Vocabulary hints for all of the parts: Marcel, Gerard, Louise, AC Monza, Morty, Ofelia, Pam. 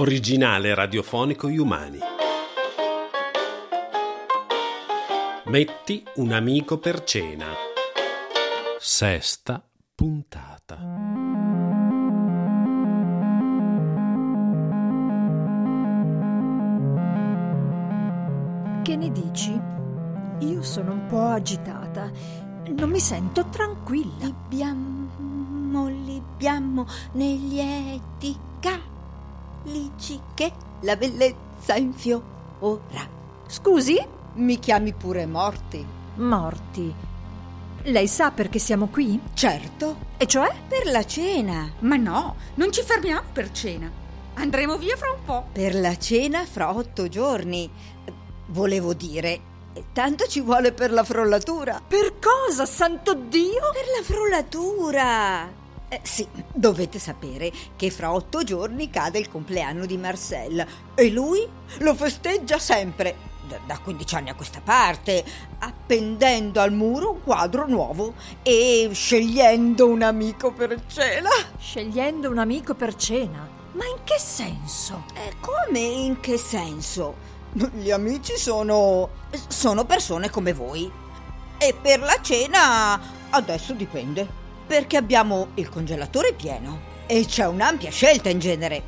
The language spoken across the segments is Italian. Originale radiofonico Umani. Metti un amico per cena. Sesta puntata. Che ne dici? Io sono un po' agitata. Non mi sento tranquilla. Li biamo nei lieti calici che la bellezza infiora. Scusi? Mi chiami pure Morty. Morty. Lei sa perché siamo qui? Certo. E cioè? Per la cena. Ma no, non ci fermiamo per cena. Andremo via fra un po'. Per la cena fra 8 giorni. Volevo dire, tanto ci vuole per la frullatura. Per cosa, santo Dio? Per la frullatura. Sì, dovete sapere che fra 8 giorni cade il compleanno di Marcel e lui lo festeggia sempre. Da 15 anni a questa parte, appendendo al muro un quadro nuovo e scegliendo un amico per cena. Scegliendo un amico per cena? Ma in che senso? Come in che senso? Gli amici sono persone come voi. E per la cena adesso dipende, perché abbiamo il congelatore pieno e c'è un'ampia scelta in genere.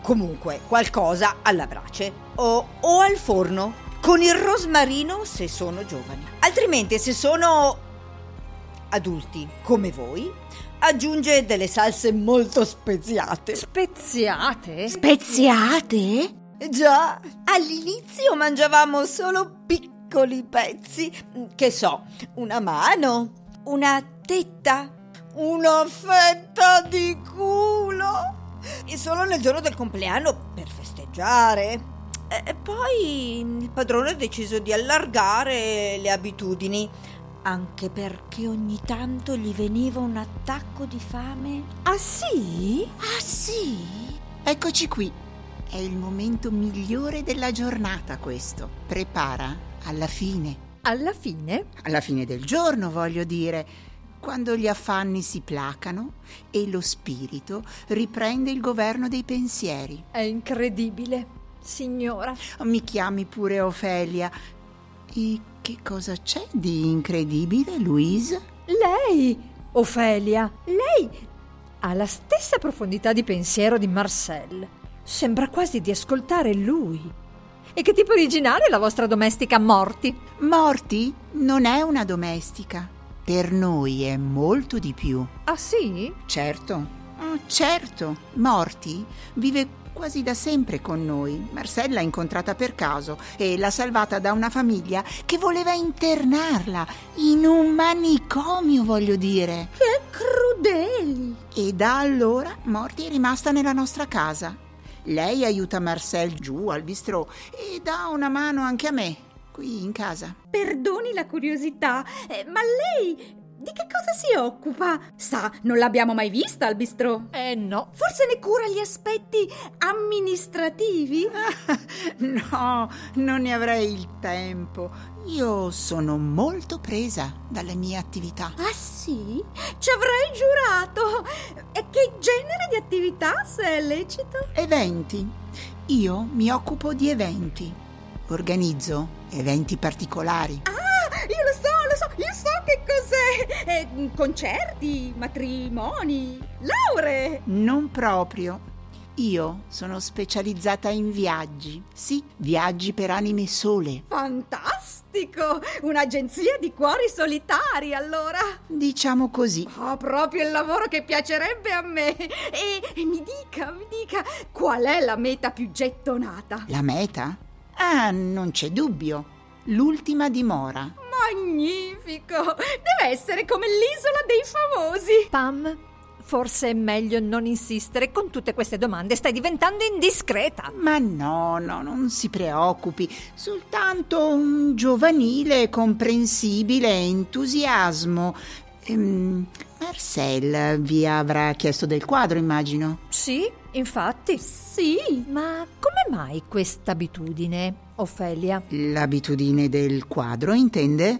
Comunque, qualcosa alla brace o al forno. Con il rosmarino se sono giovani, altrimenti se sono adulti come voi aggiunge delle salse molto speziate. Speziate? Speziate? Già, all'inizio mangiavamo solo piccoli pezzi, che so, una mano, una tetta, una fetta di culo, e solo nel giorno del compleanno per festeggiare. E poi il padrone ha deciso di allargare le abitudini, anche perché ogni tanto gli veniva un attacco di fame. Ah sì? Ah sì? Eccoci qui, è il momento migliore della giornata questo. Prepara alla fine. Alla fine? Alla fine del giorno, voglio dire, quando gli affanni si placano e lo spirito riprende il governo dei pensieri. È incredibile. Signora, mi chiami pure Ofelia. E che cosa c'è di incredibile, Louise? Lei, Ofelia, lei ha la stessa profondità di pensiero di Marcel. Sembra quasi di ascoltare lui. E che tipo originale è la vostra domestica Morty? Morty non è una domestica. Per noi è molto di più. Ah sì? Certo. Morty vive quasi da sempre con noi. Marcel l'ha incontrata per caso e l'ha salvata da una famiglia che voleva internarla in un manicomio, voglio dire. Che crudeli! E da allora Morty è rimasta nella nostra casa. Lei aiuta Marcel giù al bistrò e dà una mano anche a me, qui in casa. Perdoni la curiosità, ma lei di che cosa si occupa? Sa, non l'abbiamo mai vista al bistrò. No. Forse ne cura gli aspetti amministrativi? No, non ne avrei il tempo. Io sono molto presa dalle mie attività. Ah sì? Ci avrei giurato. E che genere di attività, se è lecito? Eventi. Io mi occupo di eventi. Organizzo eventi particolari. Io lo so che cos'è. Concerti, matrimoni, lauree. Non proprio. Io sono specializzata in viaggi. Sì, viaggi per anime sole. Fantastico! Un'agenzia di cuori solitari, allora. Diciamo così. Proprio il lavoro che piacerebbe a me. E mi dica, qual è la meta più gettonata? La meta? Ah, non c'è dubbio. L'ultima dimora. Magnifico! Deve essere come l'isola dei famosi! Pam, forse è meglio non insistere con tutte queste domande, stai diventando indiscreta! Ma no, non si preoccupi, soltanto un giovanile, comprensibile entusiasmo. Marcel vi avrà chiesto del quadro, immagino. Sì, infatti. Sì, ma come mai questa abitudine, Ofelia? L'abitudine del quadro, intende?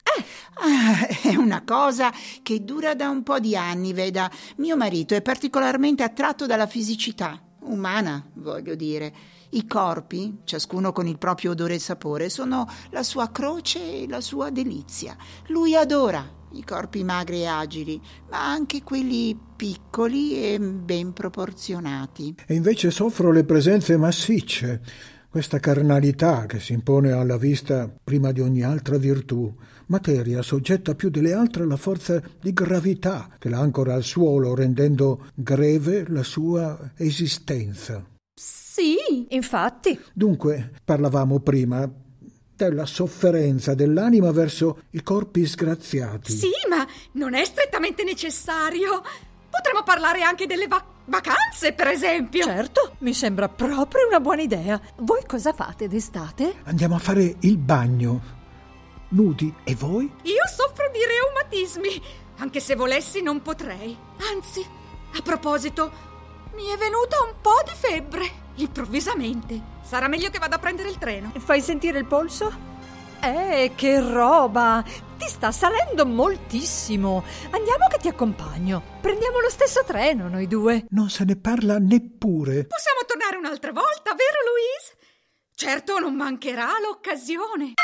È una cosa che dura da un po' di anni, veda. Mio marito è particolarmente attratto dalla fisicità umana, voglio dire. I corpi, ciascuno con il proprio odore e sapore, sono la sua croce e la sua delizia. Lui adora i corpi magri e agili, ma anche quelli piccoli e ben proporzionati. E invece soffro le presenze massicce, questa carnalità che si impone alla vista prima di ogni altra virtù. Materia soggetta più delle altre alla forza di gravità che la ancora al suolo, rendendo greve la sua esistenza. Sì, infatti. Dunque, parlavamo prima della sofferenza dell'anima verso i corpi sgraziati. Sì, ma non è strettamente necessario. Potremmo parlare anche delle vacanze, per esempio. Certo, mi sembra proprio una buona idea. Voi cosa fate d'estate? Andiamo a fare il bagno, nudi. E voi? Io soffro di reumatismi. Anche se volessi non potrei. Anzi, a proposito, mi è venuta un po' di febbre improvvisamente. Sarà meglio che vada a prendere il treno. Fai sentire il polso? Che roba! Ti sta salendo moltissimo. Andiamo che ti accompagno. Prendiamo lo stesso treno noi due. Non se ne parla neppure. Possiamo tornare un'altra volta, vero Louise? Certo non mancherà l'occasione.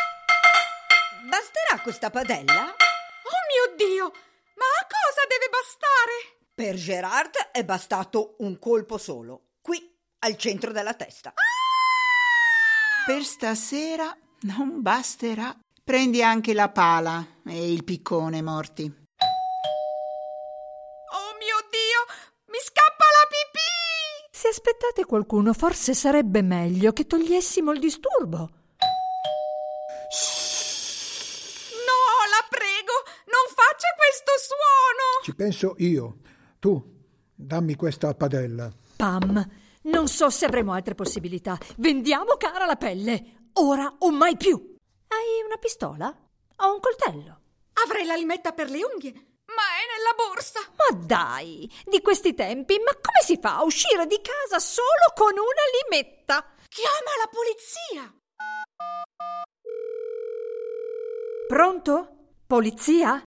Basterà questa padella? Oh mio Dio! Ma a cosa deve bastare? Per Gerard è bastato un colpo solo, qui al centro della testa. Per stasera non basterà. Prendi anche la pala e il piccone, Morty. Oh mio Dio, mi scappa la pipì! Se aspettate qualcuno, forse sarebbe meglio che togliessimo il disturbo. No, la prego, non faccia questo suono! Ci penso io. Tu, dammi questa padella. Pam, non so se avremo altre possibilità. Vendiamo cara la pelle, ora o mai più. Hai una pistola? Ho un coltello. Avrei la limetta per le unghie, ma è nella borsa. Ma dai, di questi tempi, ma come si fa a uscire di casa solo con una limetta? Chiama la polizia. Pronto? Polizia?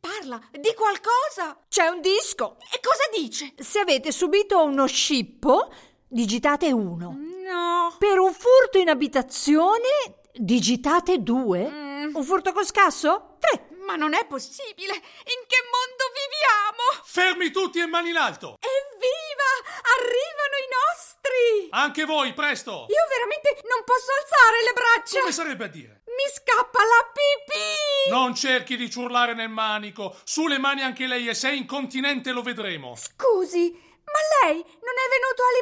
Parla di qualcosa. C'è un disco. E cosa dice? Se avete subito uno scippo, digitate 1. No. Per un furto in abitazione, digitate 2. Un furto con scasso? 3. Ma non è possibile. In che mondo viviamo? Fermi tutti e mani in alto. Evviva! Arrivano i nostri. Anche voi, presto. Io veramente non posso alzare le braccia. Come sarebbe a dire? Mi scappa la pipì! Non cerchi di ciurlare nel manico. Su le mani anche lei, e se è incontinente lo vedremo. Scusi, ma lei non è venuto a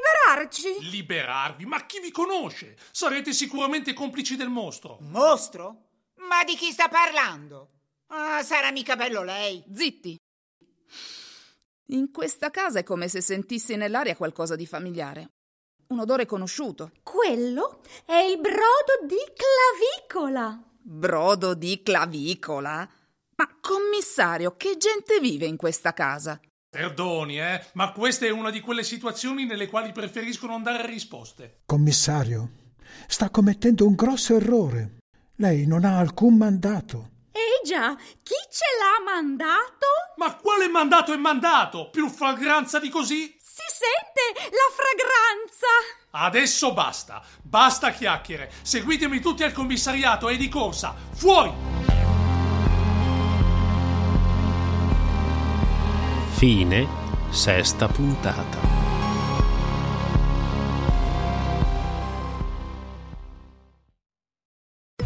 liberarci? Liberarvi? Ma chi vi conosce? Sarete sicuramente complici del mostro. Mostro? Ma di chi sta parlando? Sarà mica bello lei. Zitti. In questa casa è come se sentissi nell'aria qualcosa di familiare. Un odore conosciuto. Quello è il brodo di clavicola. Brodo di clavicola? Ma commissario, che gente vive in questa casa? Perdoni, ma questa è una di quelle situazioni nelle quali preferisco non dare risposte. Commissario, sta commettendo un grosso errore. Lei non ha alcun mandato. Già, chi ce l'ha mandato? Ma quale mandato è mandato? Più fragranza di così? Si sente la fragranza! Adesso basta, basta chiacchiere. Seguitemi tutti al commissariato e di corsa, fuori! Fine, sesta puntata.